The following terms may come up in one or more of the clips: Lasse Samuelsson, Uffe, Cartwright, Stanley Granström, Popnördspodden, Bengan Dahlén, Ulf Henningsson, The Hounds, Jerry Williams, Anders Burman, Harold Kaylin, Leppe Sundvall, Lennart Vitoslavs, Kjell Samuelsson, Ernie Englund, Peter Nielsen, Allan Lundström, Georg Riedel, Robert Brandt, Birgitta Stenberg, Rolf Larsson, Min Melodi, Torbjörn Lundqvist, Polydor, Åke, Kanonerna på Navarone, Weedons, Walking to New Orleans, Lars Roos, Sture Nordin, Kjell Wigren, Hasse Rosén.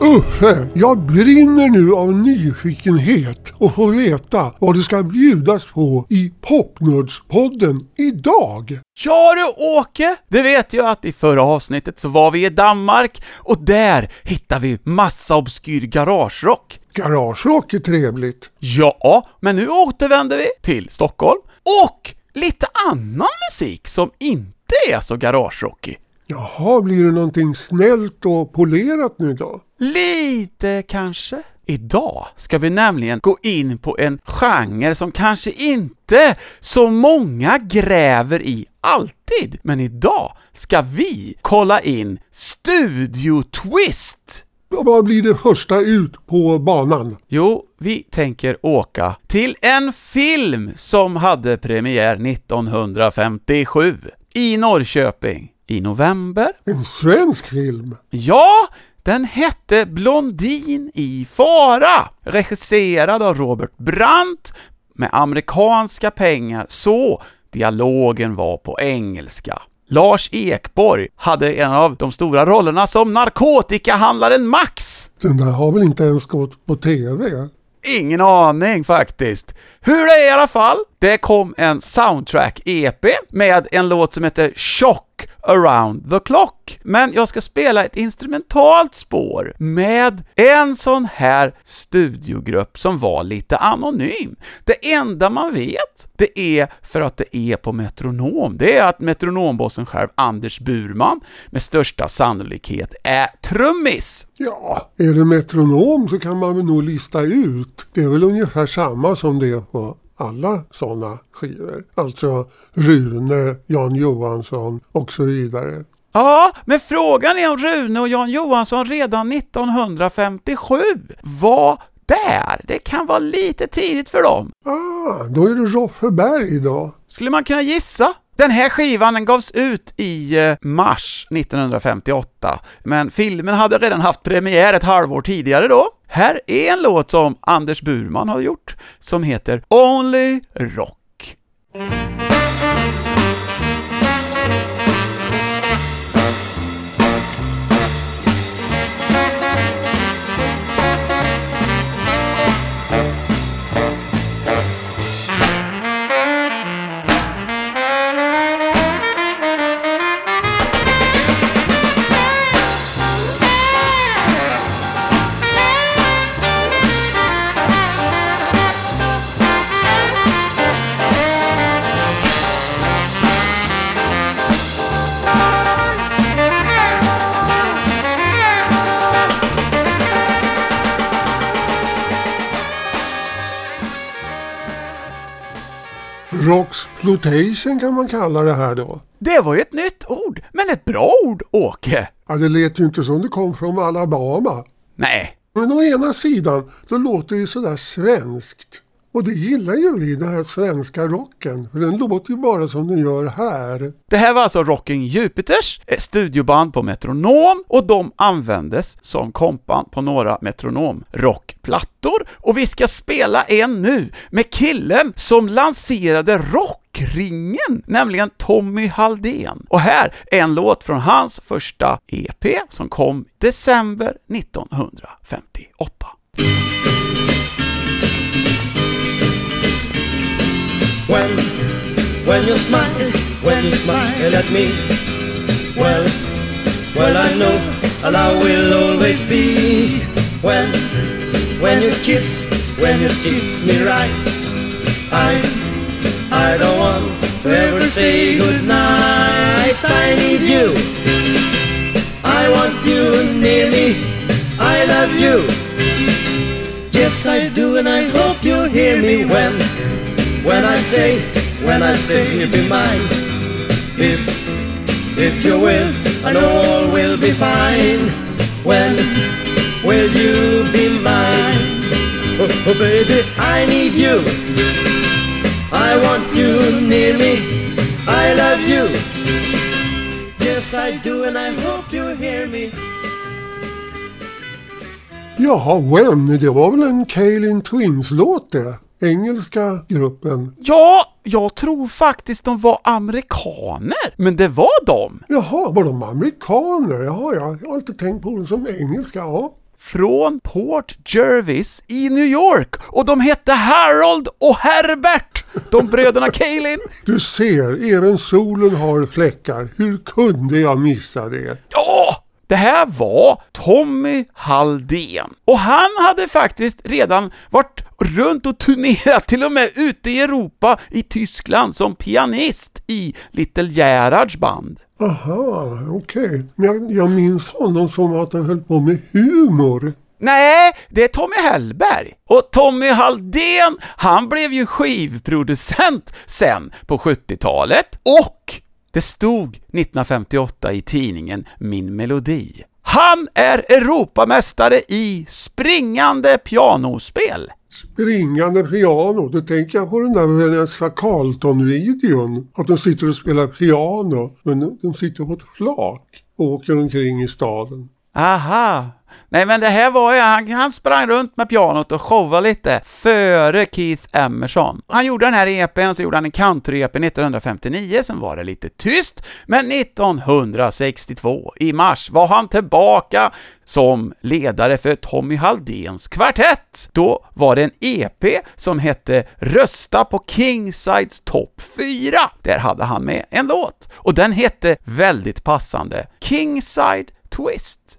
Uffe, jag brinner nu av nyfikenhet och får veta vad det ska bjudas på i Popnördspodden idag. Ja du Åke, du vet ju att i förra avsnittet så var vi i Danmark och där hittar vi massa obskyr garagerock. Garagerock är trevligt. Ja, men nu återvänder vi till Stockholm och lite annan musik som inte är så garagerockig. Jaha, blir det någonting snällt och polerat nu då? Lite kanske. Idag ska vi nämligen gå in på en genre som kanske inte så många gräver i alltid. Men idag ska vi kolla in Studio Twist. Vad blir det första ut på banan? Jo, vi tänker åka till en film som hade premiär 1957 i Norrköping. I november. En svensk film? Ja, den hette Blondin i fara. Regisserad av Robert Brandt med amerikanska pengar så dialogen var på engelska. Lars Ekborg hade en av de stora rollerna som narkotikahandlaren Max. Den där har väl inte ens gått på tv? Ingen aning faktiskt. Hur det är i alla fall. Det kom en soundtrack-EP med en låt som heter Shock Around the Clock. Men jag ska spela ett instrumentalt spår med en sån här studiogrupp som var lite anonym. Det enda man vet, det är för att det är på metronom. Det är att metronombossen själv, Anders Burman, med största sannolikhet är trummis. Ja, är det metronom så kan man väl nog lista ut. Det är väl ungefär samma som det var. Alla sådana skivor. Alltså Rune, Jan Johansson och så vidare. Ja, men frågan är om Rune och Jan Johansson redan 1957 var där. Det kan vara lite tidigt för dem. Ah, då är det Rocheberg då. Skulle man kunna gissa? Den här skivan den gavs ut i mars 1958. Men filmen hade redan haft premiär ett halvår tidigare då. Här är en låt som Anders Burman har gjort som heter Only Rock. Rocksploitation kan man kalla det här då. Det var ju ett nytt ord, men ett bra ord, Åke. Ja, det lät ju inte som det kom från Alabama. Nej. Men å ena sidan, då låter det ju sådär svenskt. Och det gillar ju vi, den här svenska rocken. För den låter ju bara som den gör här. Det här var alltså Rocking Jupiters, ett studioband på metronom. Och de användes som kompan på några metronom-rockplattor. Och vi ska spela en nu med killen som lanserade rockringen. Nämligen Tommy Haldén. Och här är en låt från hans första EP som kom december 1958. When you smile at me, well I know I will always be. When you kiss me right, I don't want to ever say goodnight. I need you, I want you near me, I love you. Yes I do and I hope you hear me when I say you'll be mine. If you will, I know all will be fine. When will you be mine? Oh baby, I need you, I want you near me, I love you. Yes I do and I hope you hear me. Jaha, men det var väl en Kailin Twins-låt det? Engelska gruppen. Ja, jag tror faktiskt de var amerikaner. Men det var de. Jaha, var de amerikaner? Jaha, jag har alltid tänkt på dem som engelska, ja. Från Port Jervis i New York. Och de hette Harold och Herbert. De bröderna Kaylin. Du ser, även solen har fläckar. Hur kunde jag missa det? Ja! Det här var Tommy Haldén. Och han hade faktiskt redan varit runt och turnerat till och med ute i Europa, i Tyskland, som pianist i Little Gerhards band. Aha, okej. Men jag minns honom som att han höll på med humor. Nej, det är Tommy Hellberg. Och Tommy Haldén, han blev ju skivproducent sen på 70-talet. Och det stod 1958 i tidningen Min Melodi. Han är Europamästare i springande pianospel. Springande piano, det tänker jag på den där Vanessa Carlton-videon. Att de sitter och spelar piano, men de sitter på ett flak och åker omkring i staden. Aha, nej men det här var ju, han sprang runt med pianot och showade lite före Keith Emerson. Han gjorde den här EPn och så gjorde han en country-EP 1959, sen var det lite tyst. Men 1962 i mars var han tillbaka som ledare för Tommy Haldéns kvartett. Då var det en EP som hette Rösta på Kingsides topp 4. Där hade han med en låt och den hette väldigt passande Kingside Twist.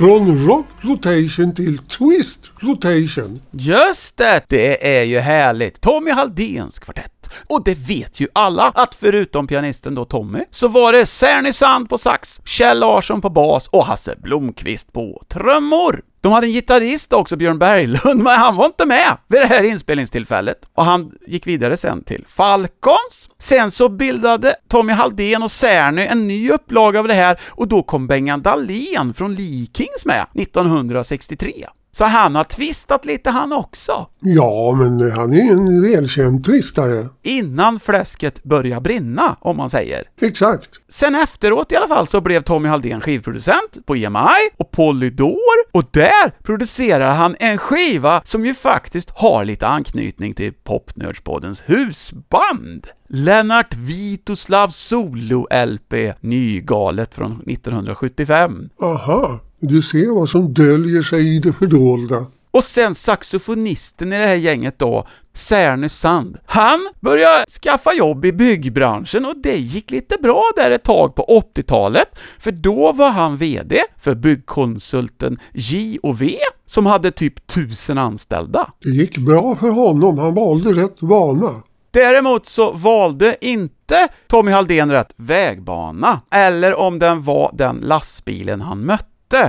Från rock rotation till twist rotation. Just det, det är ju härligt. Tommy Haldéns kvartett. Och det vet ju alla att förutom pianisten då Tommy, så var det Särny Sand på sax, Kjell Larsson på bas och Hasse Blomqvist på trummor. De hade en gitarrist också, Björn Berglund, men han var inte med vid det här inspelningstillfället. Och han gick vidare sen till Falcons. Sen så bildade Tommy Haldén och Särny en ny upplaga av det här. Och då kom Bengan Dahlén från Likings med 1963. Så han har twistat lite han också. Ja, men han är en välkänd twistare. Innan fläsket börjar brinna, om man säger. Exakt. Sen efteråt i alla fall så blev Tommy Haldén skivproducent på EMI och Polydor. Och där producerar han en skiva som ju faktiskt har lite anknytning till Popnördspoddens husband. Lennart Vitoslavs solo-LP Nygalet från 1975. Aha. Du ser vad som döljer sig i det fördolda. Och sen saxofonisten i det här gänget då, Särny Sand. Han började skaffa jobb i byggbranschen och det gick lite bra där ett tag på 80-talet. För då var han vd för byggkonsulten J&V som hade typ 1000 anställda. Det gick bra för honom, han valde rätt bana. Däremot så valde inte Tommy Haldén rätt vägbana. Eller om den var den lastbilen han mötte,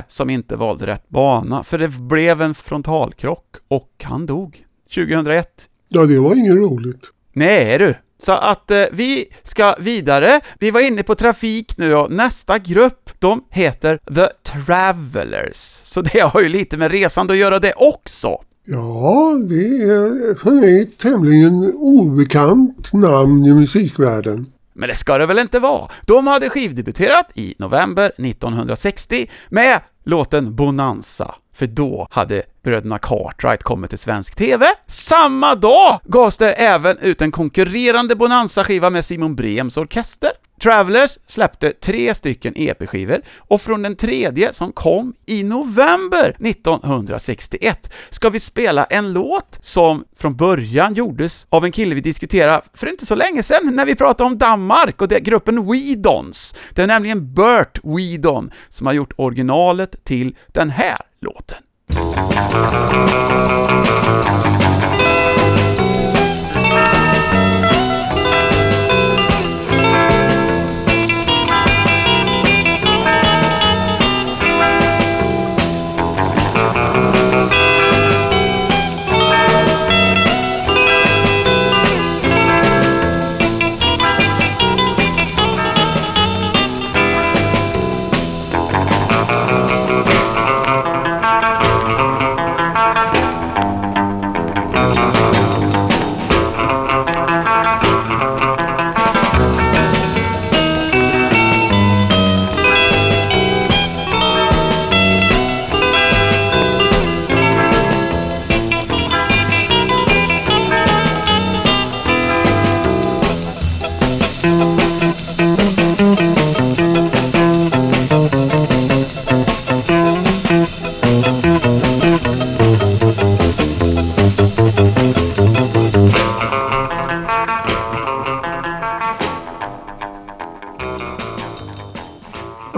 som inte valde rätt bana, för det blev en frontalkrock och han dog 2001. Ja, det var inget roligt. Nej du. Så att vi ska vidare. Vi var inne på trafik nu och nästa grupp, de heter The Travelers. Så det har ju lite med resande att göra det också. Ja, det är för mig ett tämligen obekant namn i musikvärlden. Men det ska det väl inte vara. De hade skivdebuterat i november 1960 med låten Bonanza. För då hade bröderna Cartwright kommer till svensk tv. Samma dag gavs det även ut en konkurrerande Bonanza-skiva med Simon Brems orkester. Travelers släppte 3 stycken EP-skivor och från den tredje som kom i november 1961 ska vi spela en låt som från början gjordes av en kille vi diskuterade för inte så länge sedan när vi pratade om Danmark och det gruppen Weedons. Det är nämligen Burt Weedon som har gjort originalet till den här låten.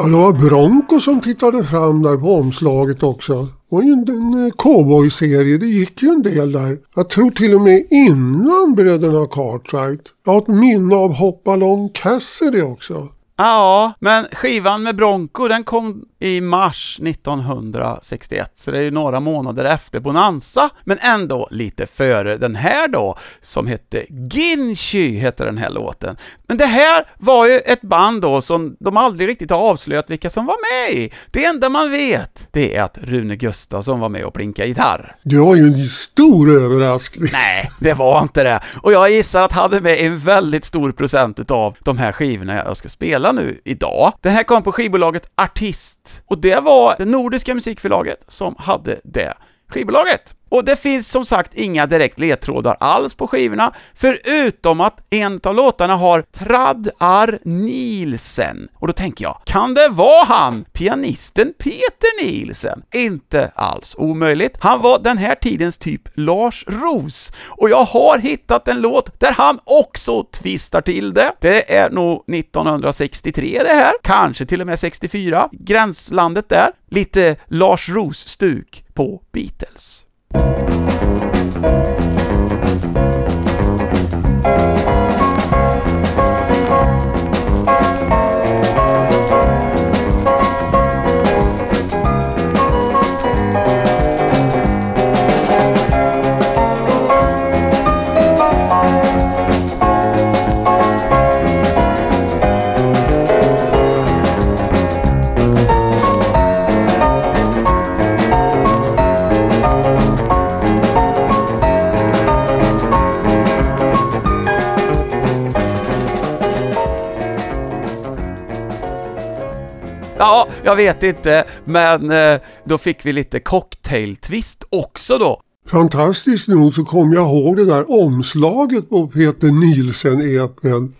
Det var Bronco som tittade fram där på omslaget också. Och en cowboy-serie, det gick ju en del där. Jag tror till och med innan bröderna Cartwright. Jag har ett minne av Hopalong Cassidy också. Ja, men skivan med Bronco den kom i mars 1961. Så det är ju några månader efter Bonanza. Men ändå lite före den här då. Som hette Ginchy heter den här låten. Men det här var ju ett band då som de aldrig riktigt har avslöjat vilka som var med i. Det enda man vet det är att Rune Gustafsson var med och plinkade gitarr. Det var ju en stor överraskning. Nej, det var inte det. Och jag gissar att han hade med en väldigt stor procent av de här skivorna jag ska spela nu idag. Den här kom på skivbolaget Artist. Och det var det nordiska musikförlaget som hade det skivbolaget. Och det finns som sagt inga direkt ledtrådar alls på skivorna förutom att en av låtarna har Tradar Nielsen. Och då tänker jag, kan det vara han? Pianisten Peter Nielsen? Inte alls omöjligt. Han var den här tidens typ Lars Roos. Och jag har hittat en låt där han också twistar till det. Det är nog 1963 det här. Kanske till och med 64. Gränslandet där. Lite Lars Roos-stuk på Beatles. Ja, jag vet inte, men då fick vi lite cocktailtvist också då. Fantastiskt nog så kom jag ihåg det där omslaget på Peter Nielsen-epen.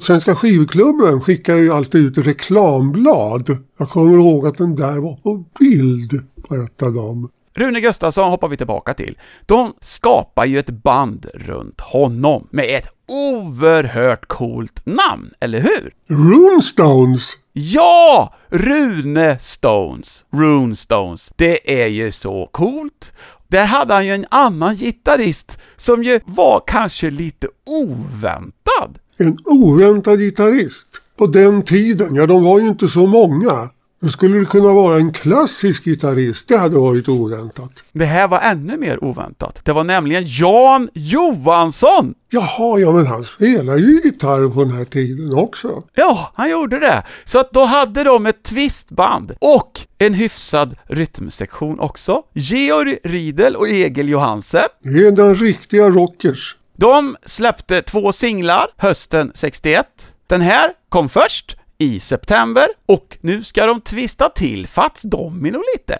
Svenska skivklubben skickar ju alltid ut reklamblad. Jag kommer ihåg att den där var på bild på ett av dem. Rune Gustafsson hoppar vi tillbaka till. De skapar ju ett band runt honom med ett oerhört coolt namn, eller hur? Runestones! Ja! Runestones. Runestones. Det är ju så coolt. Där hade han ju en annan gitarrist som ju var kanske lite oväntad. En oväntad gitarrist? På den tiden, ja de var ju inte så många. Då skulle det kunna vara en klassisk gitarrist. Det hade varit oväntat. Det här var ännu mer oväntat. Det var nämligen Jan Johansson. Jaha, ja men han spelade ju gitarr på den här tiden också. Ja, han gjorde det. Så att då hade de ett twistband och en hyfsad rytmsektion också. Georg Riedel och Egil Johansson. Det är den riktiga rockers. De släppte 2 singlar hösten 61. Den här kom först i september och nu ska de twista till Fats Domino lite.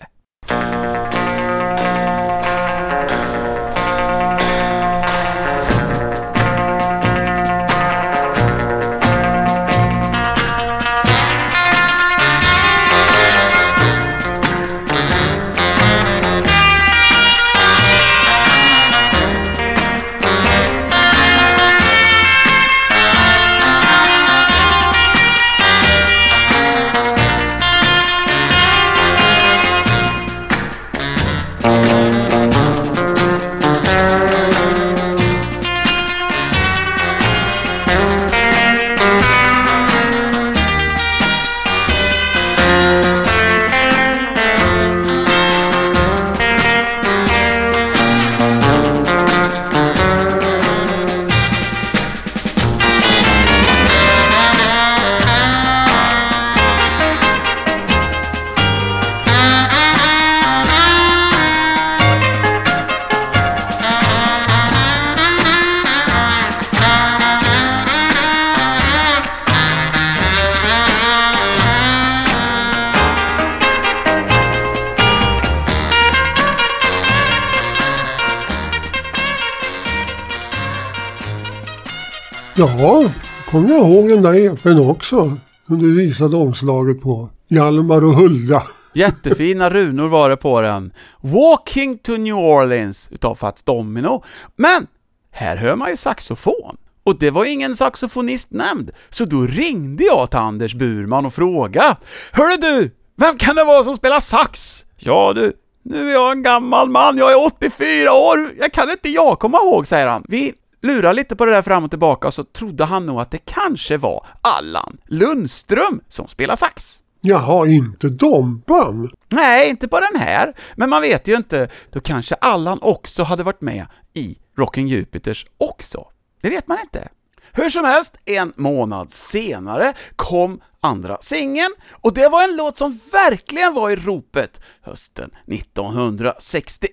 Ja, kommer jag ihåg den där epen också. Som du visade omslaget på. Hjalmar och Hulda. Jättefina runor var det på den. Walking to New Orleans utav Fats Domino. Men här hör man ju saxofon. Och det var ingen saxofonist nämnd. Så då ringde jag till Anders Burman och frågade. Hörru du, vem kan det vara som spelar sax? Ja du, nu är jag en gammal man. Jag är 84 år. Jag kan inte jag komma ihåg, säger han. Vi lurade lite på det där fram och tillbaka. Och så trodde han nog att det kanske var Allan Lundström som spelar sax. Jaha, inte Dompan? Nej, inte på den här. Men man vet ju inte. Då kanske Allan också hade varit med i Rocking Jupiters också. Det vet man inte. Hur som helst, en månad senare kom andra singeln. Och det var en låt som verkligen var i ropet hösten 1961.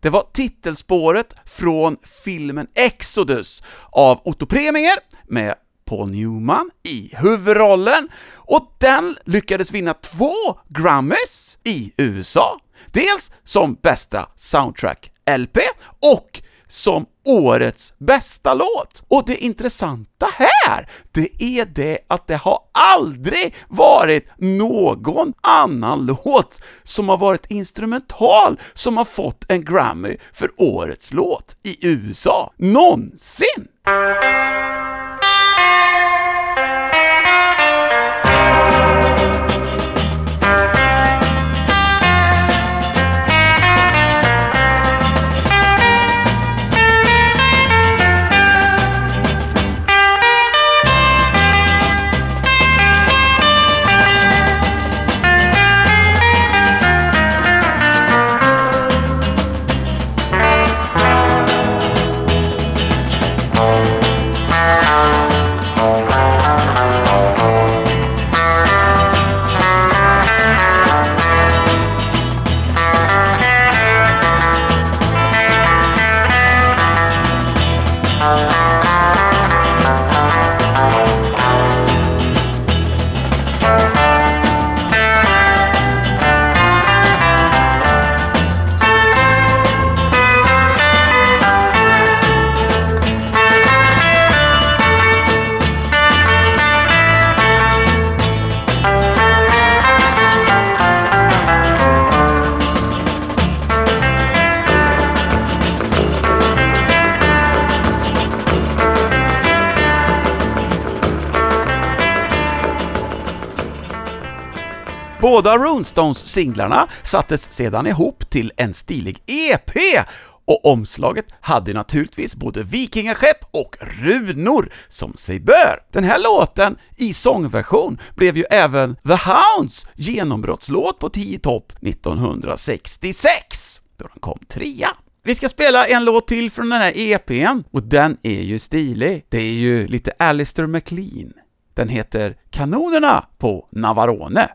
Det var titelspåret från filmen Exodus av Otto Preminger med Paul Newman i huvudrollen. Och den lyckades vinna 2 Grammys i USA. Dels som bästa soundtrack-LP och som årets bästa låt. Och det intressanta här, det är det att det har aldrig varit någon annan låt som har varit instrumental som har fått en Grammy för årets låt i USA. Någonsin! Båda Runestones-singlarna sattes sedan ihop till en stilig EP och omslaget hade naturligtvis både vikingaskepp och runor som sig bör. Den här låten i sångversion blev ju även The Hounds genombrottslåt på 10 topp 1966 då den kom 3. Vi ska spela en låt till från den här EPn och den är ju stilig. Det är ju lite Alistair MacLean. Den heter Kanonerna på Navarone.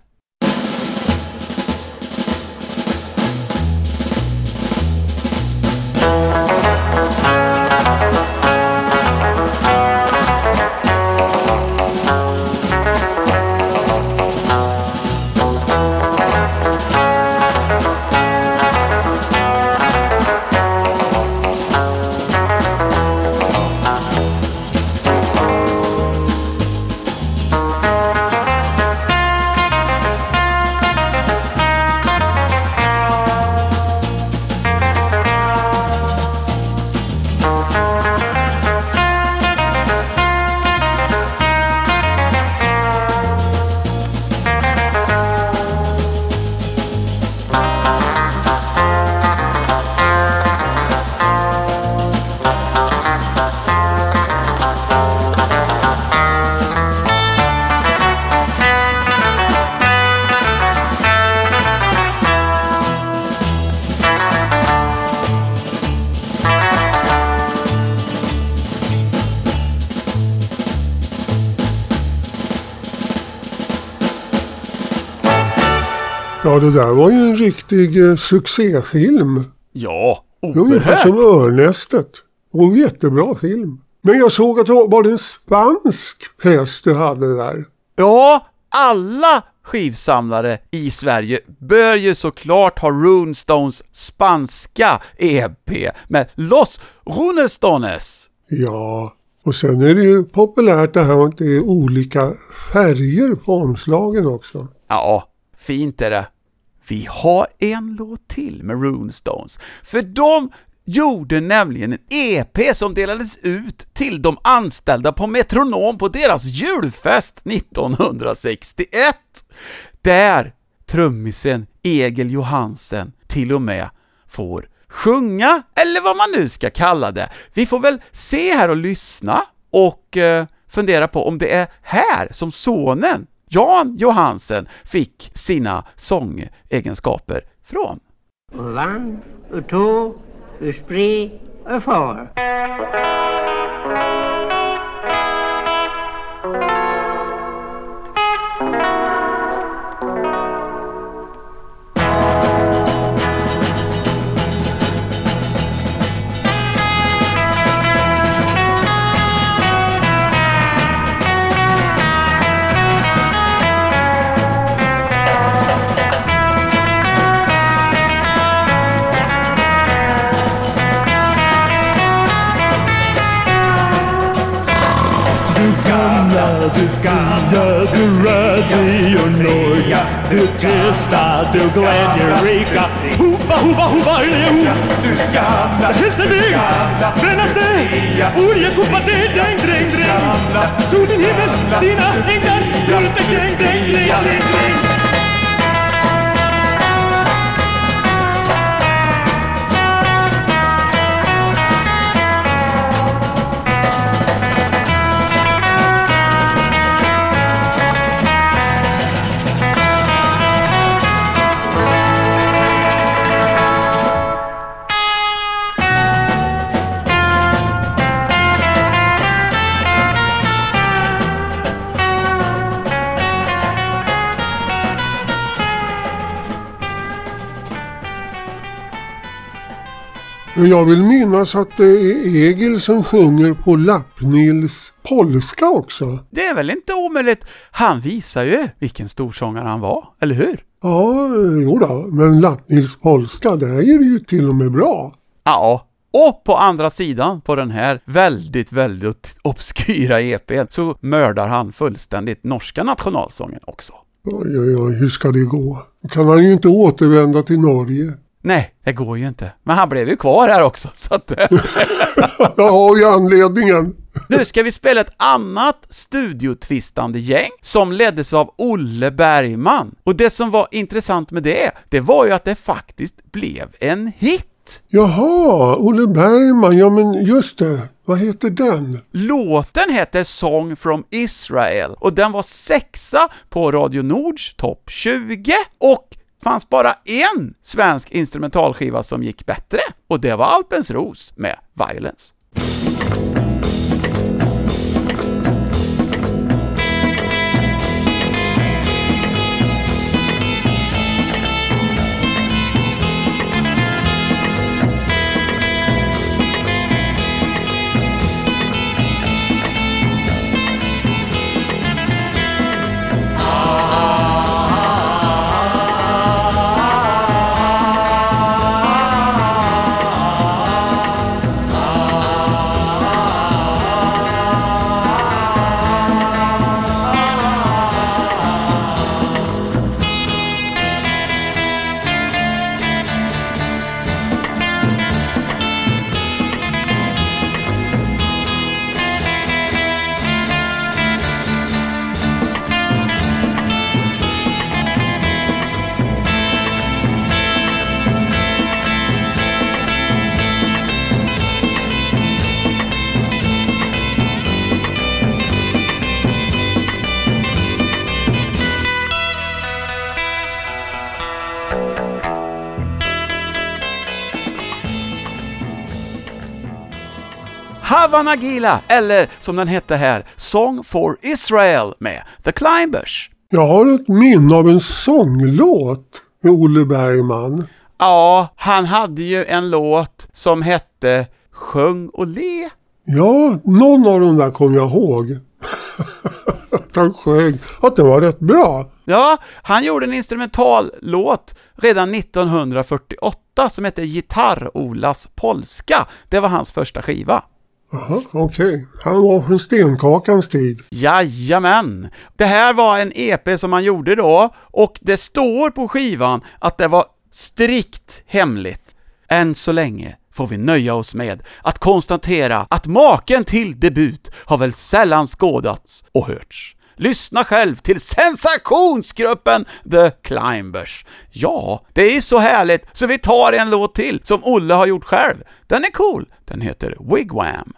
Ja, det där var ju en riktig succéfilm. Ja, oerhört. Som Örnästet. Och en jättebra film. Men jag såg att det var en spansk präst du hade där. Ja, alla skivsamlare i Sverige bör ju såklart ha Runestones spanska EP med Los Runestones. Ja, Och sen är det ju populärt det här att det är olika färger på omslagen också. Ja, fint är det. Vi har en låt till med Runestones. För de gjorde nämligen en EP som delades ut till de anställda på Metronom på deras julfest 1961. Där trummisen Egil Johansson till och med får sjunga, eller vad man nu ska kalla det. Vi får väl se här och lyssna och fundera på om det är här som sonen Jan Johansson fick sina sångegenskaper från. 1, 2, 3, 4. Du gamla, du radionoja, du tysta, du glädjerika. Hoppa, hoppa, hoppa, leo. Du gamla, hälsa dig, brännas dig. Orje, koppa dig, dräng, dräng, dräng. Solen, himmel, dina änglar, ruta, dräng, dräng, dräng, dräng. Jag vill minnas att det är Egil som sjunger på Lappnils polska också. Det är väl inte omöjligt. Han visar ju vilken storsångare han var, eller hur? Ja, jo då. Men Lappnils polska, det är ju till och med bra. Ja, och på andra sidan på den här väldigt, väldigt obskyra EP:n så mördar han fullständigt norska nationalsången också. Oj, oj, oj, hur ska det gå? Då kan han ju inte återvända till Norge. Nej, det går ju inte. Men han blev ju kvar här också. Så att... ja, i anledningen. Nu ska vi spela ett annat studiotvistande gäng som leddes av Olle Bergman. Och det som var intressant med det var ju att det faktiskt blev en hit. Jaha, Olle Bergman, ja men just det. Vad heter den? Låten heter Song from Israel och den var 6:a på Radio Nords topp 20 och fanns bara en svensk instrumentalskiva som gick bättre. Och det var Alpens Ros med Violence. Nagila, eller som den hette här, Song for Israel med The Climbers. Jag har ett minne av en sånglåt med Olle Bergman. Ja, han hade ju en låt som hette Sjung och le. Ja, någon av dem där kom jag ihåg. Han sjöng att det var rätt bra. Ja, han gjorde en instrumentallåt redan 1948 som hette Gitarr Olas polska. Det var hans första skiva. Aha, okej. Han var från Stenkakans tid. Jajamän! Det här var en EP som han gjorde då, och det står på skivan att det var strikt hemligt. Än så länge får vi nöja oss med att konstatera att maken till debut har väl sällan skådats och hörts. Lyssna själv till sensationsgruppen The Climbers. Ja, det är så härligt så vi tar en låt till som Olle har gjort själv. Den är cool. Den heter Wigwam.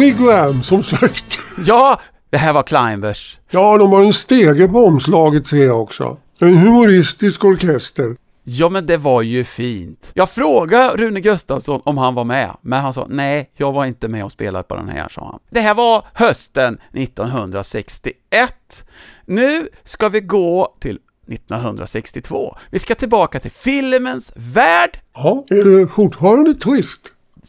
Wigwam, som sagt. Ja, det här var Climbers. Ja, de har en stege på omslaget ser jag också. En humoristisk orkester. Ja, men det var ju fint. Jag frågade Rune Gustafsson om han var med, men han sa nej, jag var inte med och spelade på den här, sa han. Det här var hösten 1961. Nu ska vi gå till 1962. Vi ska tillbaka till filmens värld. Ja, är det fortfarande Twist?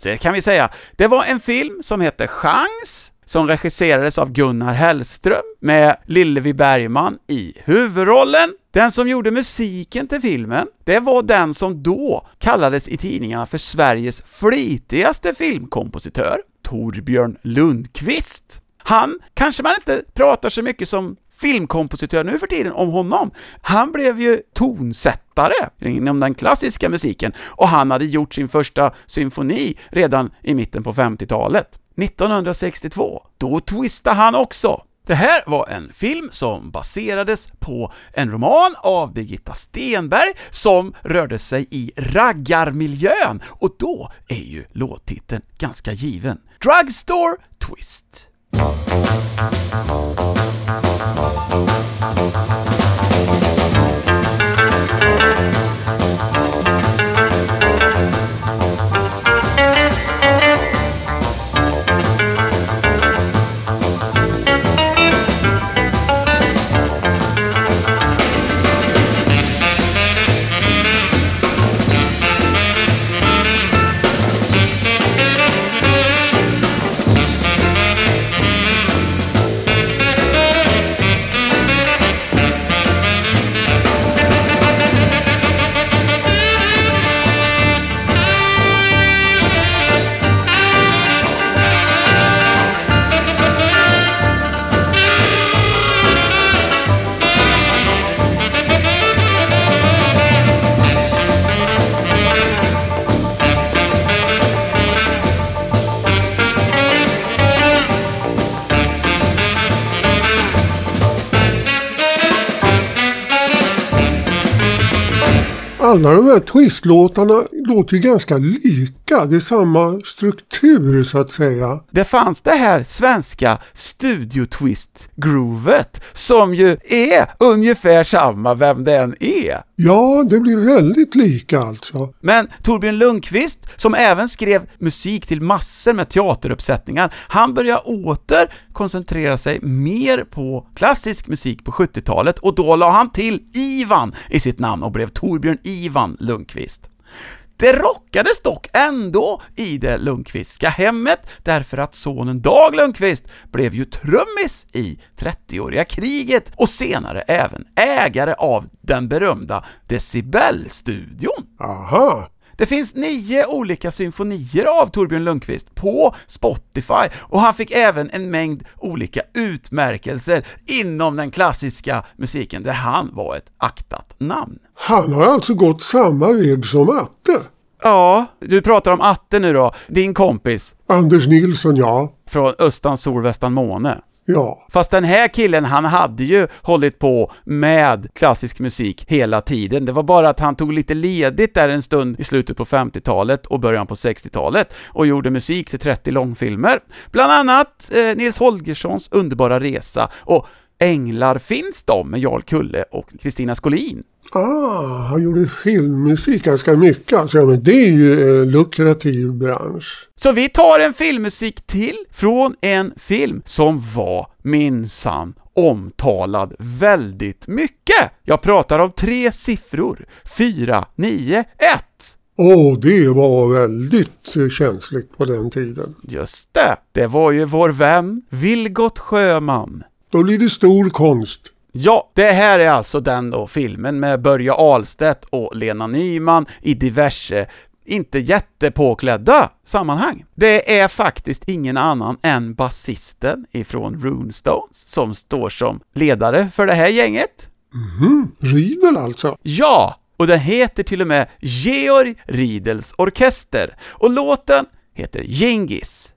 Det kan vi säga. Det var en film som hette Chans, som regisserades av Gunnar Hellström med Lillevi Bergman i huvudrollen. Den som gjorde musiken till filmen, det var den som då kallades i tidningarna för Sveriges flitigaste filmkompositör, Torbjörn Lundqvist. Han, kanske man inte pratar så mycket som filmkompositör nu för tiden om honom. Han blev ju tonsättare inom den klassiska musiken och han hade gjort sin första symfoni redan i mitten på 50-talet. 1962, då twistade han också. Det här var en film som baserades på en roman av Birgitta Stenberg som rörde sig i raggarmiljön, och då är ju låttiteln ganska given. Drugstore Twist. Alla de här twistlåtarna låter ju ganska lika. Det är samma struktur så att säga. Det fanns det här svenska Studio Twist-groovet som ju är ungefär samma vem den är. Ja, det blir väldigt lika alltså. Men Torbjörn Lundqvist, som även skrev musik till massor med teateruppsättningar, han började åter koncentrera sig mer på klassisk musik på 70-talet, och då la han till Ivan i sitt namn och blev Torbjörn Ivan Lundqvist. Det rockades dock ändå i det Lundqvistska hemmet, därför att sonen Dag Lundqvist blev ju trummis i 30-åriga kriget och senare även ägare av den berömda Decibel-studion. Aha! Det finns 9 olika symfonier av Torbjörn Lundqvist på Spotify, och han fick även en mängd olika utmärkelser inom den klassiska musiken där han var ett aktat namn. Han har alltså gått samma väg som Atte. Ja, du pratar om Atte nu då, din kompis. Anders Nilsson, ja. Från Östan Sol, Västan Måne. Ja. Fast den här killen, han hade ju hållit på med klassisk musik hela tiden. Det var bara att han tog lite ledigt där en stund i slutet på 50-talet och början på 60-talet och gjorde musik till 30 långfilmer. Bland annat Nils Holgerssons underbara resa och Änglar finns de med Jarl Kulle och Kristina Skolin. Han gjorde filmmusik ganska mycket. Alltså, ja, men det är ju en lukrativ bransch. Så vi tar en filmmusik till från en film som var minsann omtalad väldigt mycket. Jag pratar om 3 siffror. 4, 9, 1. Det var väldigt känsligt på den tiden. Just det. Det var ju vår vän Vilgot Sjöman. Då blir det stor konst. Ja, det här är alltså den då filmen med Börje Ahlstedt och Lena Nyman i diverse, inte jättepåklädda sammanhang. Det är faktiskt ingen annan än basisten ifrån Runestones som står som ledare för det här gänget. Riedel alltså? Ja, och den heter till och med Georg Riedels orkester. Och låten heter Genghis.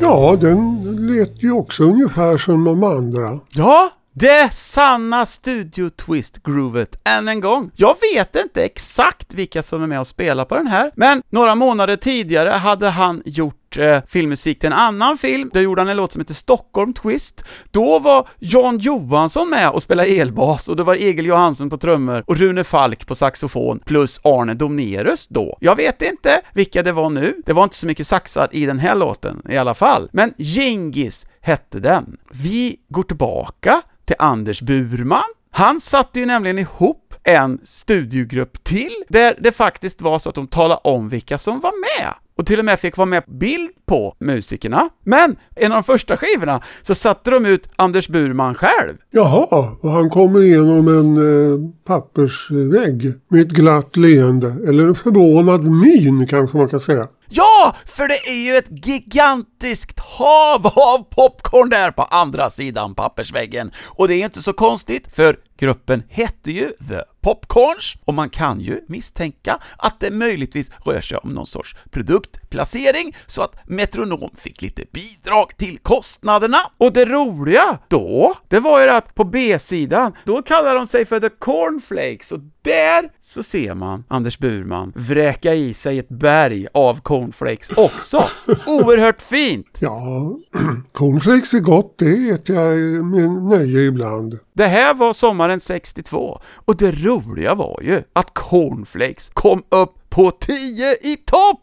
Ja, den lät ju också ungefär som de andra. Ja, det sanna Studio Twist-groovet än en gång. Jag vet inte exakt vilka som är med och spelar på den här. Men några månader tidigare hade han gjort filmmusik till en annan film. Då gjorde han en låt som heter Stockholm Twist. Då var Jan Johansson med och spelade elbas. Och det var Egil Johansson på trummor och Rune Falk på saxofon. Plus Arne Domnerus då. Jag vet inte vilka det var nu. Det var inte så mycket saxar i den här låten i alla fall. Men Genghis hette den. Vi går tillbaka till Anders Burman. Han satte ju nämligen ihop en studiogrupp till där det faktiskt var så att de talade om vilka som var med. Och till och med fick vara med bild på musikerna. Men en av de första skivorna så satte de ut Anders Burman själv. Jaha, och han kommer igenom en pappersvägg med ett glatt leende. Eller en förvånad min kanske man kan säga. Ja, för det är ju ett gigantiskt hav av popcorn där på andra sidan pappersväggen. Och det är inte så konstigt, för gruppen hette ju The Popcorns. Och man kan ju misstänka att det möjligtvis rör sig om någon sorts produktplacering så att Metronom fick lite bidrag till kostnaderna. Och det roliga då, det var ju att på B-sidan, då kallar de sig för The Cornflakes. Och där så ser man Anders Burman vräka i sig ett berg av cornflakes också. Oerhört fint! Ja, cornflakes är gott, det äter jag med nöje ibland. Det här var sommaren 62 och det roliga var ju att cornflakes kom upp på 10 i topp!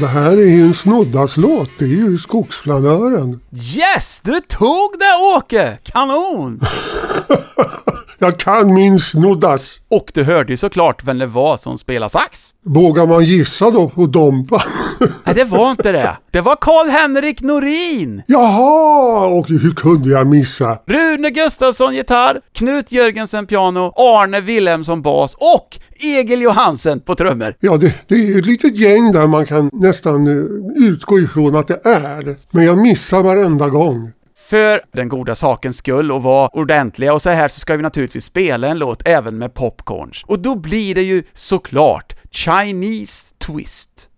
det här är ju en snoddaslåt. Det är ju skogsflanören. Yes, du tog det, Åke! Kanon! Jag kan min snoddas. Och du hörde ju såklart vem det var som spelar sax. Vågar man gissa då på dem? Nej, det var inte det. Det var Carl-Henrik Norin. Jaha, och hur kunde jag missa? Rune Gustafsson gitarr, Knut Jörgensen piano, Arne Wilhelmsson bas och Egil Johansson på trummor. Ja, det är ju ett litet gäng där man kan nästan utgå ifrån att det är. Men jag missar varenda gång. För den goda sakens skull och vara ordentliga och så här, så ska vi naturligtvis spela en låt även med popcorns. Och då blir det ju såklart Chinese Twist.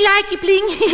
Like a bling.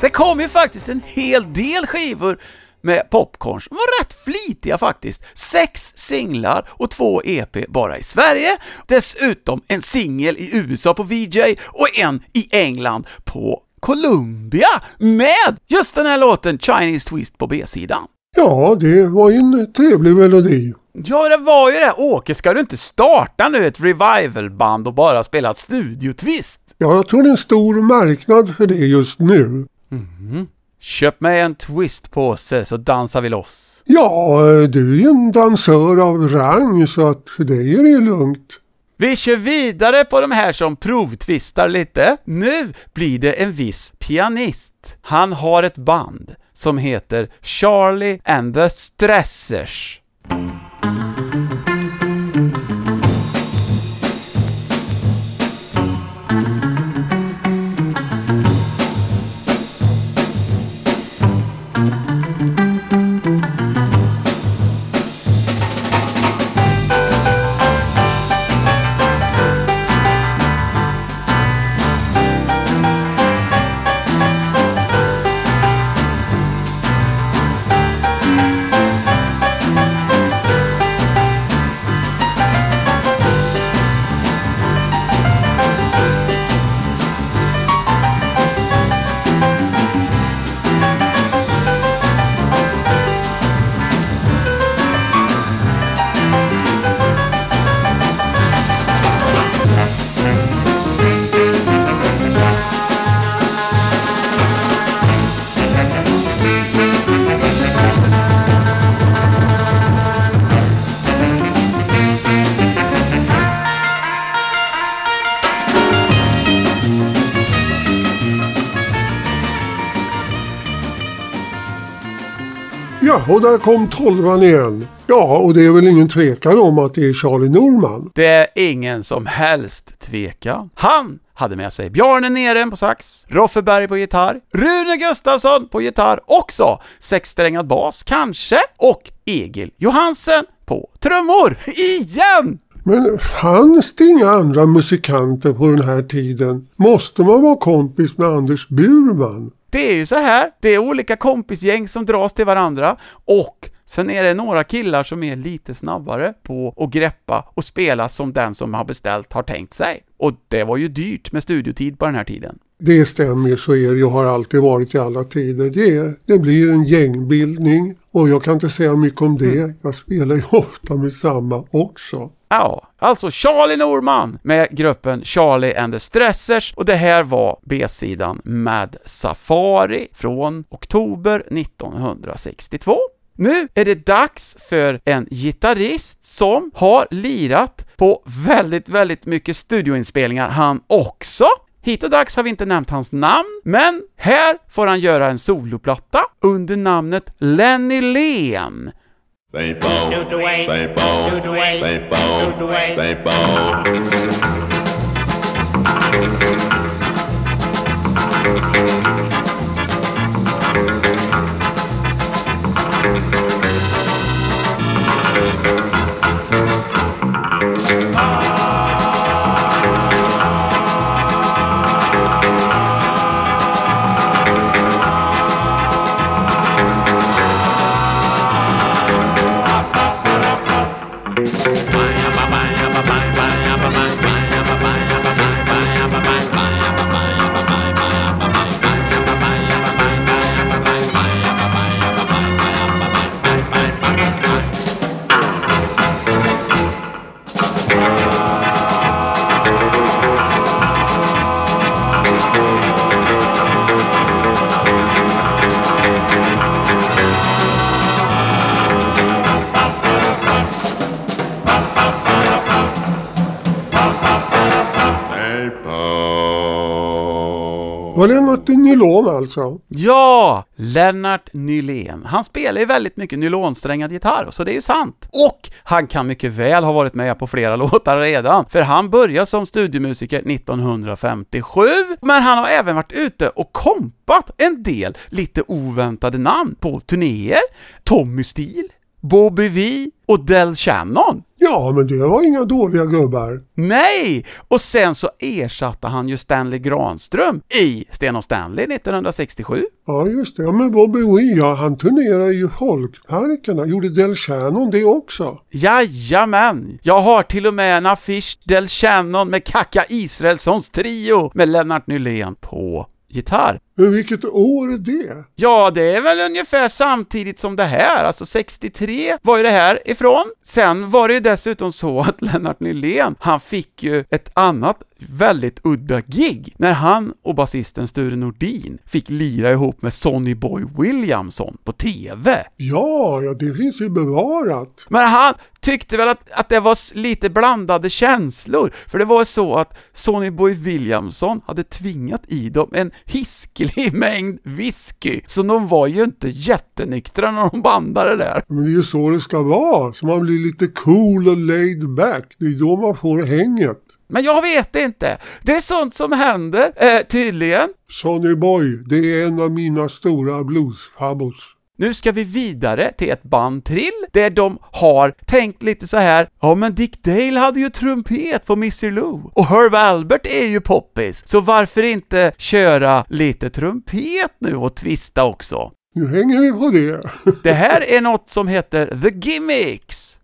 Det kom ju faktiskt en hel del skivor med popcorns. De var rätt flitiga faktiskt. 6 singlar och 2 EP bara i Sverige. Dessutom en singel i USA på VJ och en i England på Columbia med just den här låten Chinese Twist på B-sidan. Ja, det var ju en trevlig melodi. Ja, det var ju det. Åke, ska du inte starta nu ett revivalband och bara spela ett Studio Twist? Ja, jag tror det är en stor marknad för det just nu. Mm. Köp med en twistpåse så dansar vi loss. Ja, du är ju en dansör av rang så att det är ju lugnt. Vi kör vidare på de här som provtwistar lite. Nu blir det en viss pianist. Han har ett band som heter Charlie and the Stressers. Och där kom 12:an igen. Ja, och det är väl ingen tvekan om att det är Charlie Norman. Det är ingen som helst tvekan. Han hade med sig Björn Berglund på sax, Rocheberg på gitarr, Rune Gustafsson på gitarr också, 6-strängad bas kanske, och Egil Johansson på trummor igen! Men hans inga andra musikanter på den här tiden. Måste man vara kompis med Anders Burman? Det är ju så här, det är olika kompisgäng som dras till varandra och sen är det några killar som är lite snabbare på att greppa och spela som den som har beställt har tänkt sig. Och det var ju dyrt med studiotid på den här tiden. Det stämmer, så är det ju, har alltid varit i alla tider. Det blir en gängbildning och jag kan inte säga mycket om det. Jag spelar ju ofta med samma också. Ja, alltså Charlie Norman med gruppen Charlie and the Stressers, och det här var B-sidan Mad Safari från oktober 1962. Nu är det dags för en gitarrist som har lirat på väldigt, väldigt mycket studioinspelningar han också. Hit och dags har vi inte nämnt hans namn, men här får han göra en soloplatta under namnet Lenny Lehn. Var Lennart Nylon alltså? Ja, Lennart Nylén. Han spelar ju väldigt mycket nylonsträngad gitarr, så det är ju sant. Och han kan mycket väl ha varit med på flera låtar redan. För han började som studiomusiker 1957. Men han har även varit ute och kompat en del lite oväntade namn på turnéer. Tommy Steele, Bobby V och Del Shannon. Ja, men det var inga dåliga gubbar. Nej, och sen så ersatte han ju Stanley Granström i Sten & Stanley 1967. Ja, just det. Ja, men Bobby Wee, ja, han turnerade ju Folkparkerna. Gjorde Del Shannon det också? Jajamän! Jag har till och med en affisch Del Shannon med Kaka Israelssons trio med Lennart Nylén på gitarr. Vilket år är det? Ja, det är väl ungefär samtidigt som det här. Alltså 63 var ju det här ifrån. Sen var det ju dessutom så att Lennart Nylén, han fick ju ett annat väldigt udda gig när han och basisten Sture Nordin fick lira ihop med Sonny Boy Williamson på TV. Ja, det finns ju bevarat. Men han tyckte väl att det var lite blandade känslor. För det var så att Sonny Boy Williamson hade tvingat i dem en hisklig mängd whisky. Så de var ju inte jättenyktra när de bandade där. Men det är ju så det ska vara. Så man blir lite cool och laid back. Det är då man får hänget. Men jag vet inte. Det är sånt som händer, tydligen. Sonny Boy, det är en av mina stora bluesfabos. Nu ska vi vidare till ett band till där de har tänkt lite så här. Ja, men Dick Dale hade ju trumpet på Missy Lou. Och Herb Albert är ju poppis. Så varför inte köra lite trumpet nu och twista också? Nu hänger vi på det. Det här är något som heter The Gimmicks.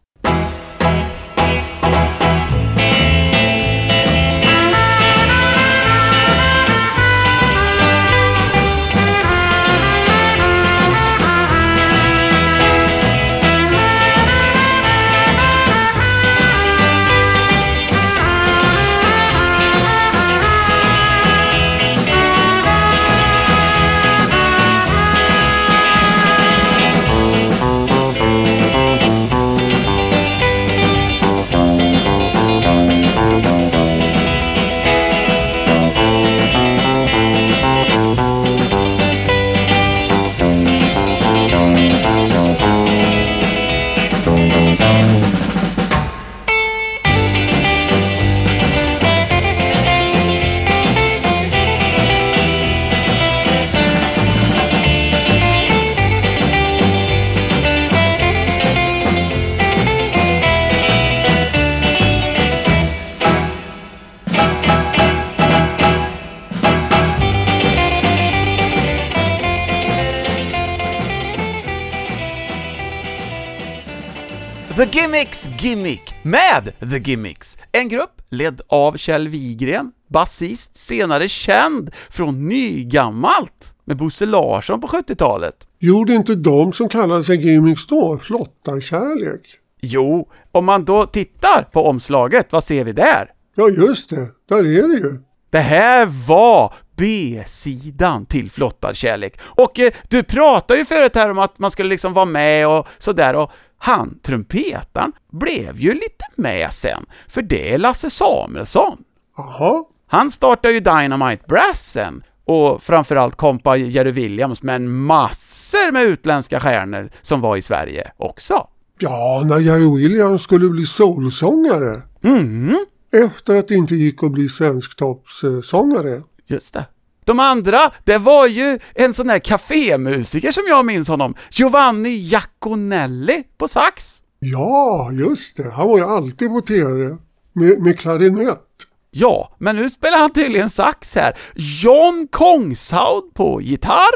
The Gimmicks Gimmick med The Gimmicks. En grupp ledd av Kjell Wigren, basist, senare känd från nygammalt med Bosse Larsson på 70-talet. Gjorde inte de som kallade sig Gimmicks då flottarkärlek? Jo, om man då tittar på omslaget, vad ser vi där? Ja just det, där är det ju. Det här var B-sidan till Flottad kärlek. Och du pratade ju förut här om att man skulle liksom vara med och sådär, och han, trumpetan, blev ju lite med sen, för det är Lasse Samuelsson. Jaha. Han startade ju Dynamite Brassen och framförallt kompa Jerry Williams, men massor med utländska stjärnor som var i Sverige också. Ja, när Jerry Williams skulle bli soulsångare. Mm. Efter att det inte gick att bli svensktoppssångare. Just det. De andra, det var ju en sån här kafémusiker som jag minns honom. Giovanni Giaconelli på sax. Ja, just det. Han var ju alltid på tv med klarinett. Ja, men nu spelar han tydligen sax här. John Kongshaud på gitarr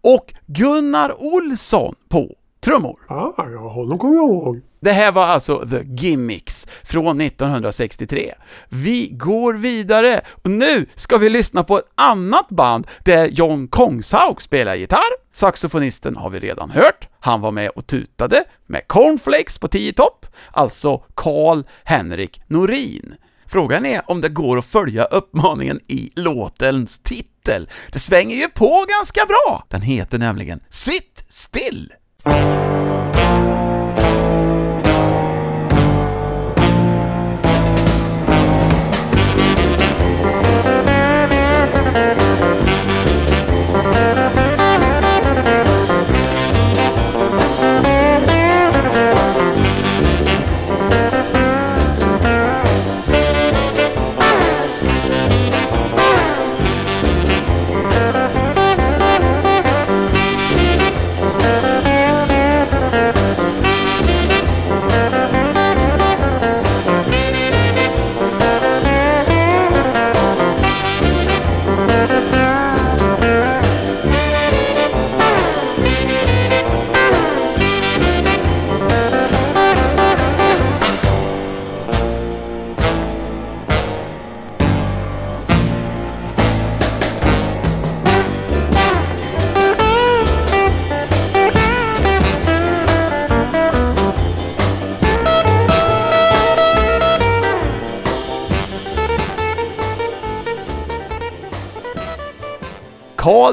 och Gunnar Olsson på trummor. Ah, ja, honom kommer jag ihåg. Det här var alltså The Gimmicks från 1963. Vi går vidare och nu ska vi lyssna på ett annat band där John Kongshaug spelar gitarr. Saxofonisten har vi redan hört. Han var med och tutade med Cornflakes på 10 topp, alltså Carl Henrik Norin. Frågan är om det går att följa uppmaningen i låtens titel. Det svänger ju på ganska bra. Den heter nämligen Sitt still.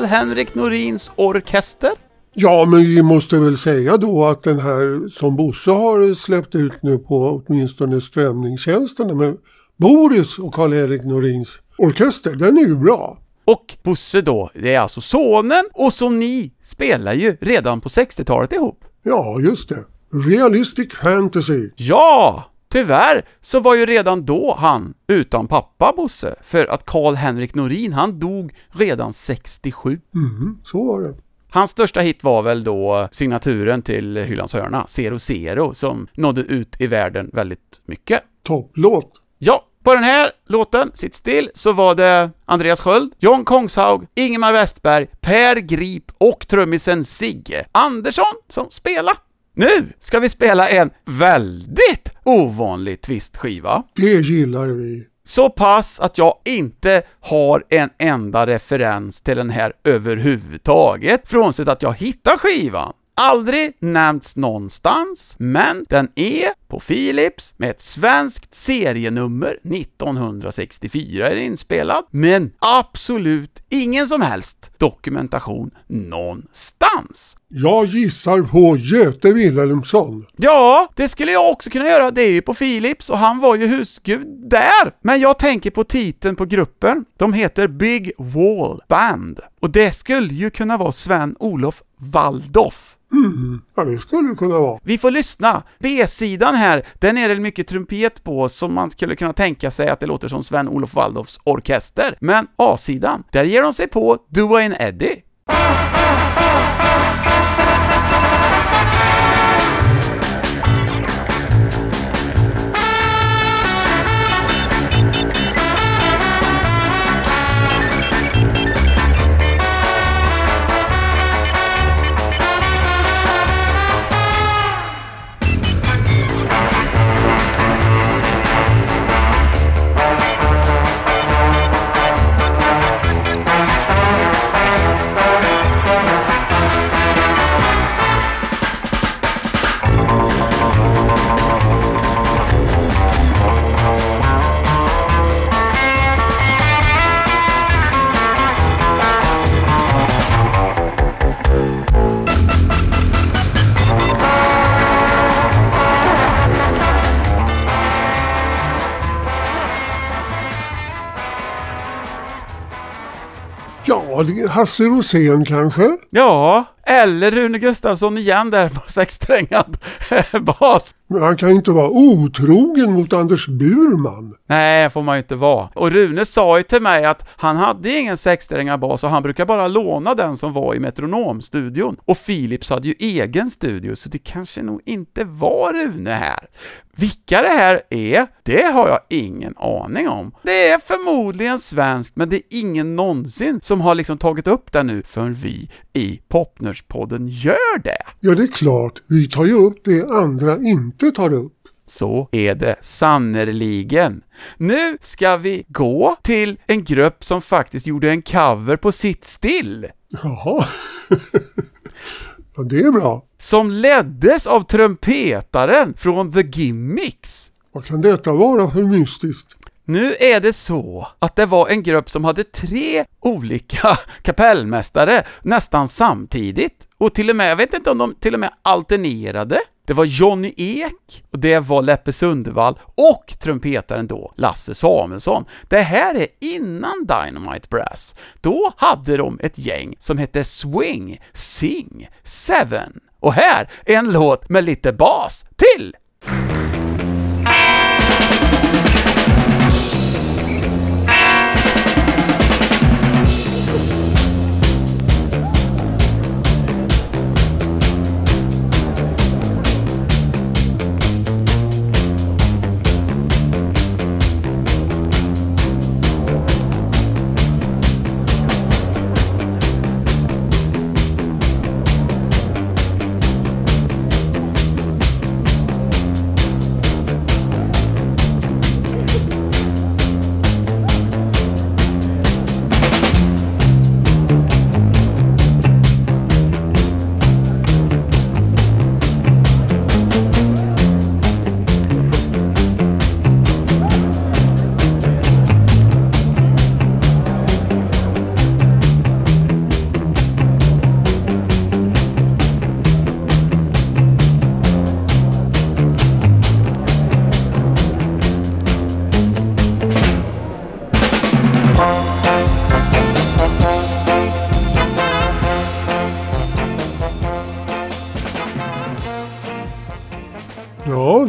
Henrik Norins orkester? Ja, men vi måste väl säga då att den här som Bosse har släppt ut nu på åtminstone strömningstjänsterna med Boris och Karl-Erik Norins orkester, den är ju bra. Och Bosse då, det är alltså sonen, och som ni spelar ju redan på 60-talet ihop. Ja, just det. Realistic fantasy. Ja! Tyvärr så var ju redan då han utan pappa, Bosse, för att Carl Henrik Norin, han dog redan 67. Mm, så var det. Hans största hit var väl då signaturen till Hyllans hörna, Zero Zero, som nådde ut i världen väldigt mycket. Topplåt. Ja, på den här låten, Sitt still, så var det Andreas Sköld, John Kongshaug, Ingemar Westberg, Per Grip och trummisen Sigge Andersson som spelade. Nu ska vi spela en väldigt ovanlig twistskiva. Det gillar vi. Så pass att jag inte har en enda referens till den här överhuvudtaget, frånsett att jag hittar skivan. Aldrig nämnts någonstans, men den är på Philips med ett svenskt serienummer, 1964 är inspelad, men absolut ingen som helst dokumentation någonstans. Jag gissar på Göte Wilhelmsson. Ja, det skulle jag också kunna göra. Det är ju på Philips och han var ju husgud där. Men jag tänker på titeln på gruppen. De heter Big Wall Band. Och det skulle ju kunna vara Sven-Olof Waldorf. Mm, ja, det skulle det kunna vara. Vi får lyssna. B-sidan här, den är det mycket trumpet på som man skulle kunna tänka sig att det låter som Sven-Olof Waldorfs orkester. Men A-sidan, där ger de sig på Duane Eddy. Ja, Hasse Rosén kanske? Ja, eller Rune Gustafsson igen där på sexsträngad bas. Men han kan inte vara otrogen mot Anders Burman. Nej, får man ju inte vara. Och Rune sa ju till mig att han hade ingen sexsträngad bas och han brukar bara låna den som var i Metronomstudion. Och Philips hade ju egen studio, så det kanske nog inte var Rune här. Vilka det här är, det har jag ingen aning om. Det är förmodligen svenskt, men det är ingen någonsin som har liksom tagit upp det nu förrän vi i Popnörspodden gör det. Ja, det är klart. Vi tar ju upp det andra inte tar upp. Så är det sannerligen. Nu ska vi gå till en grupp som faktiskt gjorde en cover på sitt still. Jaha. Ja, det är bra. Som leddes av trumpetaren från The Gimmicks. Vad kan detta vara för mystiskt? Nu är det så att det var en grupp som hade 3 olika kapellmästare nästan samtidigt. Och till och med, jag vet inte om de till och med alternerade. Det var Johnny Ek, och det var Leppe Sundvall och trumpetaren då, Lasse Samuelsson. Det här är innan Dynamite Brass. Då hade de ett gäng som hette Swing, Sing, Seven. Och här är en låt med lite bas till.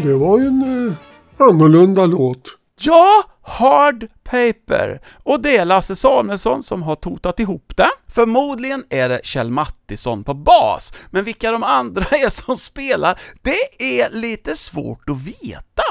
Det var ju en annorlunda låt. Ja, Hard Paper. Och det är Lasse Samuelsson som har totat ihop det. Förmodligen är det Kjell Mattisson på bas. Men vilka de andra är som spelar, det är lite svårt att veta.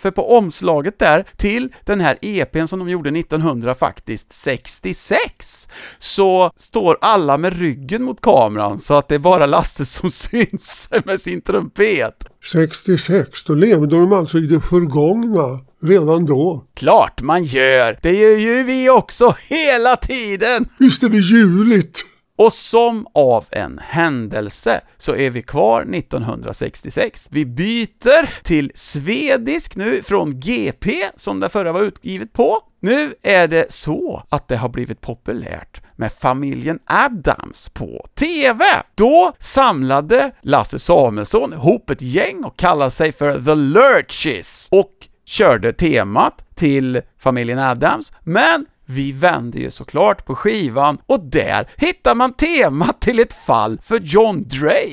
För på omslaget där till den här EPn som de gjorde 1966 så står alla med ryggen mot kameran så att det är bara Lasse som syns med sin trumpet. 66, då levde de alltså i det förgångna redan då. Klart man gör, det gör ju vi också hela tiden. Visst är det ljuvligt. Och som av en händelse så är vi kvar 1966. Vi byter till svedisk nu från GP som det förra var utgivet på. Nu är det så att det har blivit populärt med familjen Addams på TV. Då samlade Lasse Samuelsson ihop ett gäng och kallade sig för The Lurches. Och körde temat till familjen Addams, men vi vände ju såklart på skivan och där hittar man temat till ett fall för John Drake.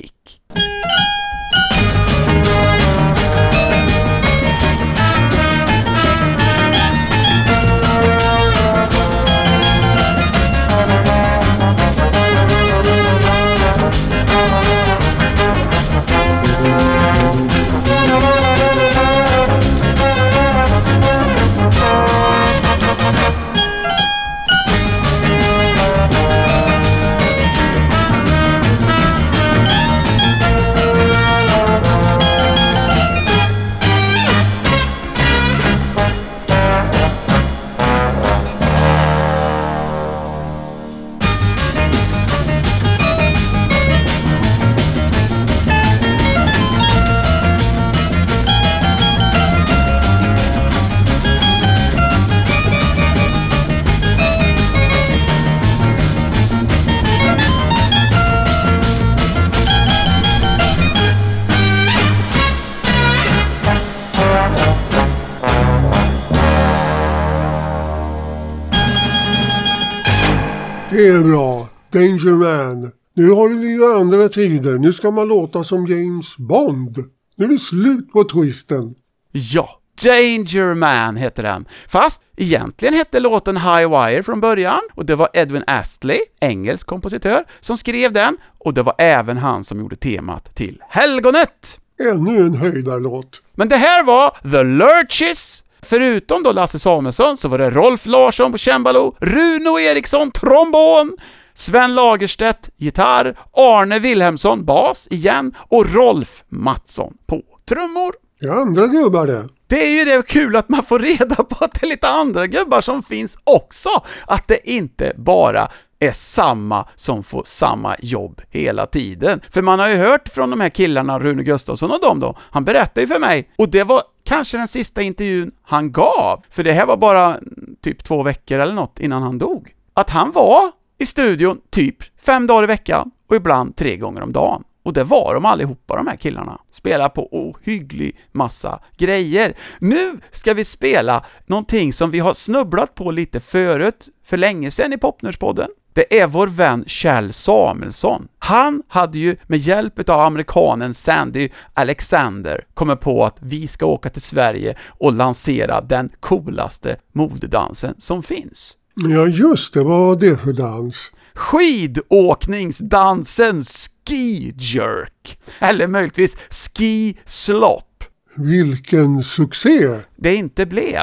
Det är bra. Dangerman. Nu har det blivit andra tider. Nu ska man låta som James Bond. Nu är det slut på twisten. Ja. Danger Man heter den. Fast egentligen hette låten High Wire från början. Och det var Edwin Astley, engelsk kompositör, som skrev den. Och det var även han som gjorde temat till Helgonet. Ännu en höjdarlåt. Men det här var The Lurches. Förutom då Lasse Samuelsson så var det Rolf Larsson på cembalo, Runo Eriksson trombon, Sven Lagerstedt gitarr, Arne Wilhelmsson bas igen och Rolf Mattsson på trummor. Ja, andra gubbar det. Det är ju det kul att man får reda på att det är lite andra gubbar som finns också. Att det inte bara är samma som får samma jobb hela tiden. För man har ju hört från de här killarna, Rune Gustafsson och dem då. Han berättade ju för mig. Och det var kanske den sista intervjun han gav. För det här var bara typ 2 veckor eller något innan han dog. Att han var i studion typ 5 dagar i veckan. Och ibland 3 gånger om dagen. Och det var de allihopa, de här killarna. Spelar på ohygglig massa grejer. Nu ska vi spela någonting som vi har snubblat på lite förut. För länge sedan i Popnerspodden. Det är vår vän Kjell Samuelsson. Han hade ju med hjälp av amerikanen Sandy Alexander kommit på att vi ska åka till Sverige och lansera den coolaste modedansen som finns. Ja just det, vad var det för dans? Skidåkningsdansen Ski Jerk. Eller möjligtvis Ski Slop. Vilken succé! Det inte blev.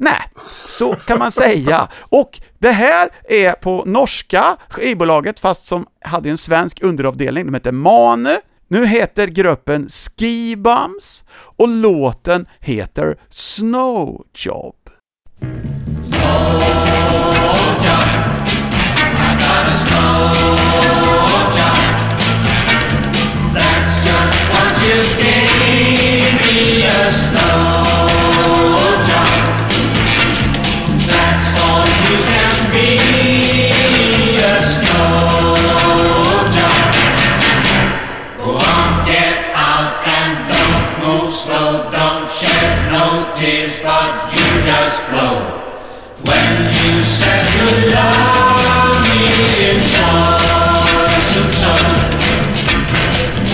Nej, så kan man säga. Och det här är på norska skivbolaget fast som hade en svensk underavdelning. De heter Manu. Nu heter gruppen Ski Bums och låten heter Snow Job. Snow Job. I got a snow job. That's just what you gave me, a snow job. That's all you can be, a snow job. Go on, get out and don't move slow. Don't shed no tears, but you just blow. When you said you love me, it wasn't so.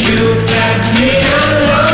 You fed me alone.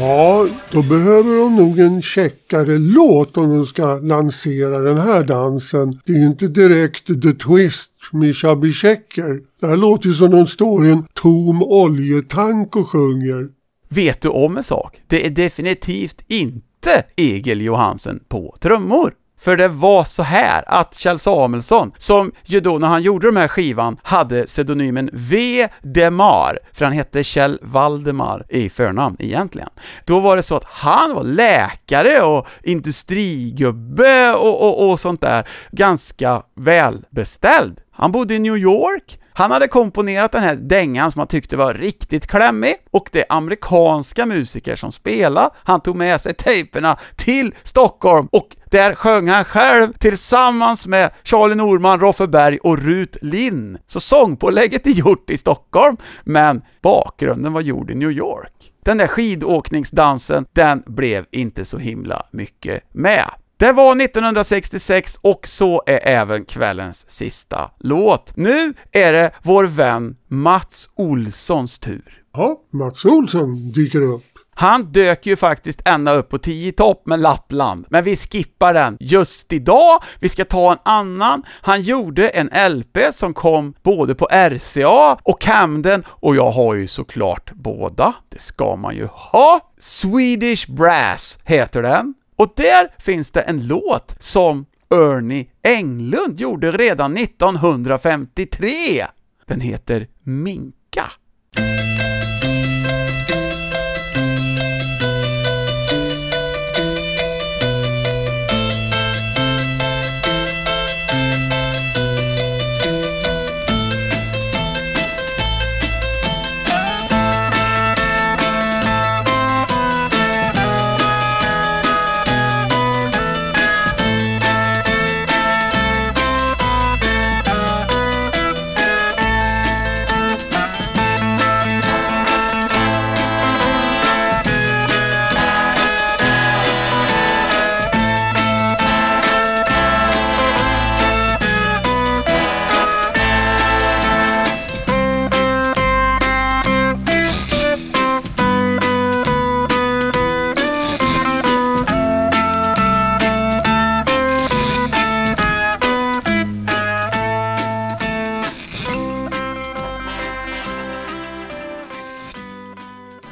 Ja, då behöver de nog en checkare låt om de ska lansera den här dansen. Det är ju inte direkt The Twist med Chubby Checker. Det här låter ju som de står i en tom oljetank och sjunger. Vet du om en sak? Det är definitivt inte Egil Johansson på trummor. För det var så här att Kjell Samuelsson, som ju då när han gjorde den här skivan hade pseudonymen V. Demar, för han hette Kjell Valdemar i förnamn egentligen. Då var det så att han var läkare och industrigubbe och sånt där. Ganska välbeställd. Han bodde i New York. Han hade komponerat den här dängan som han tyckte var riktigt klämmig. Och det amerikanska musiker som spelade. Han tog med sig tejperna till Stockholm. Och där sjöng han själv tillsammans med Charlie Norman, Rocheberg och Ruth Linn. Så sångpålägget är gjort i Stockholm. Men bakgrunden var gjord i New York. Den där skidåkningsdansen, den blev inte så himla mycket med. Det var 1966 och så är även kvällens sista låt. Nu är det vår vän Mats Olssons tur. Ja, Mats Olsson dyker upp. Han dök ju faktiskt ända upp på 10 topp med Lappland. Men vi skippar den just idag. Vi ska ta en annan. Han gjorde en LP som kom både på RCA och Camden. Och jag har ju såklart båda. Det ska man ju ha. Swedish Brass heter den. Och där finns det en låt som Ernie Englund gjorde redan 1953. Den heter Minka.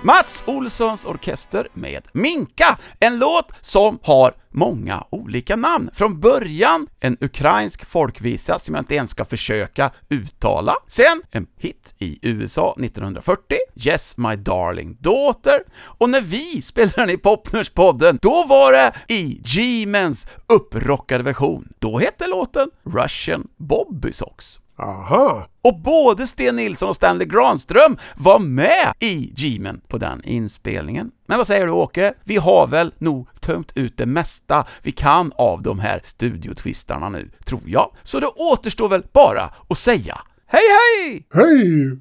Mats Olssons orkester med Minka, en låt som har många olika namn. Från början en ukrainsk folkvisa som jag inte ens ska försöka uttala. Sen en hit i USA 1940, Yes My Darling Daughter. Och när vi spelade den i Popnerspodden, då var det i G-Mens upprockade version. Då hette låten Russian Bobby Socks. Aha. Och både Sten Nilsson och Stanley Granström var med i G-Men på den inspelningen. Men vad säger du, Åke? Vi har väl nog tömt ut det mesta vi kan av de här studiotwistarna nu, tror jag. Så det återstår väl bara att säga hej hej! Hej!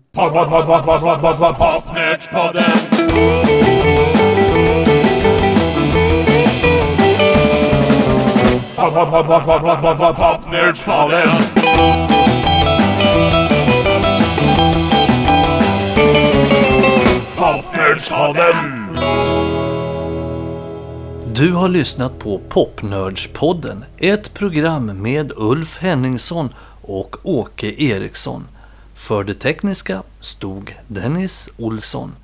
Popnerdspodden! Du har lyssnat på Popnördspodden, ett program med Ulf Henningsson och Åke Eriksson. För det tekniska stod Dennis Olsson.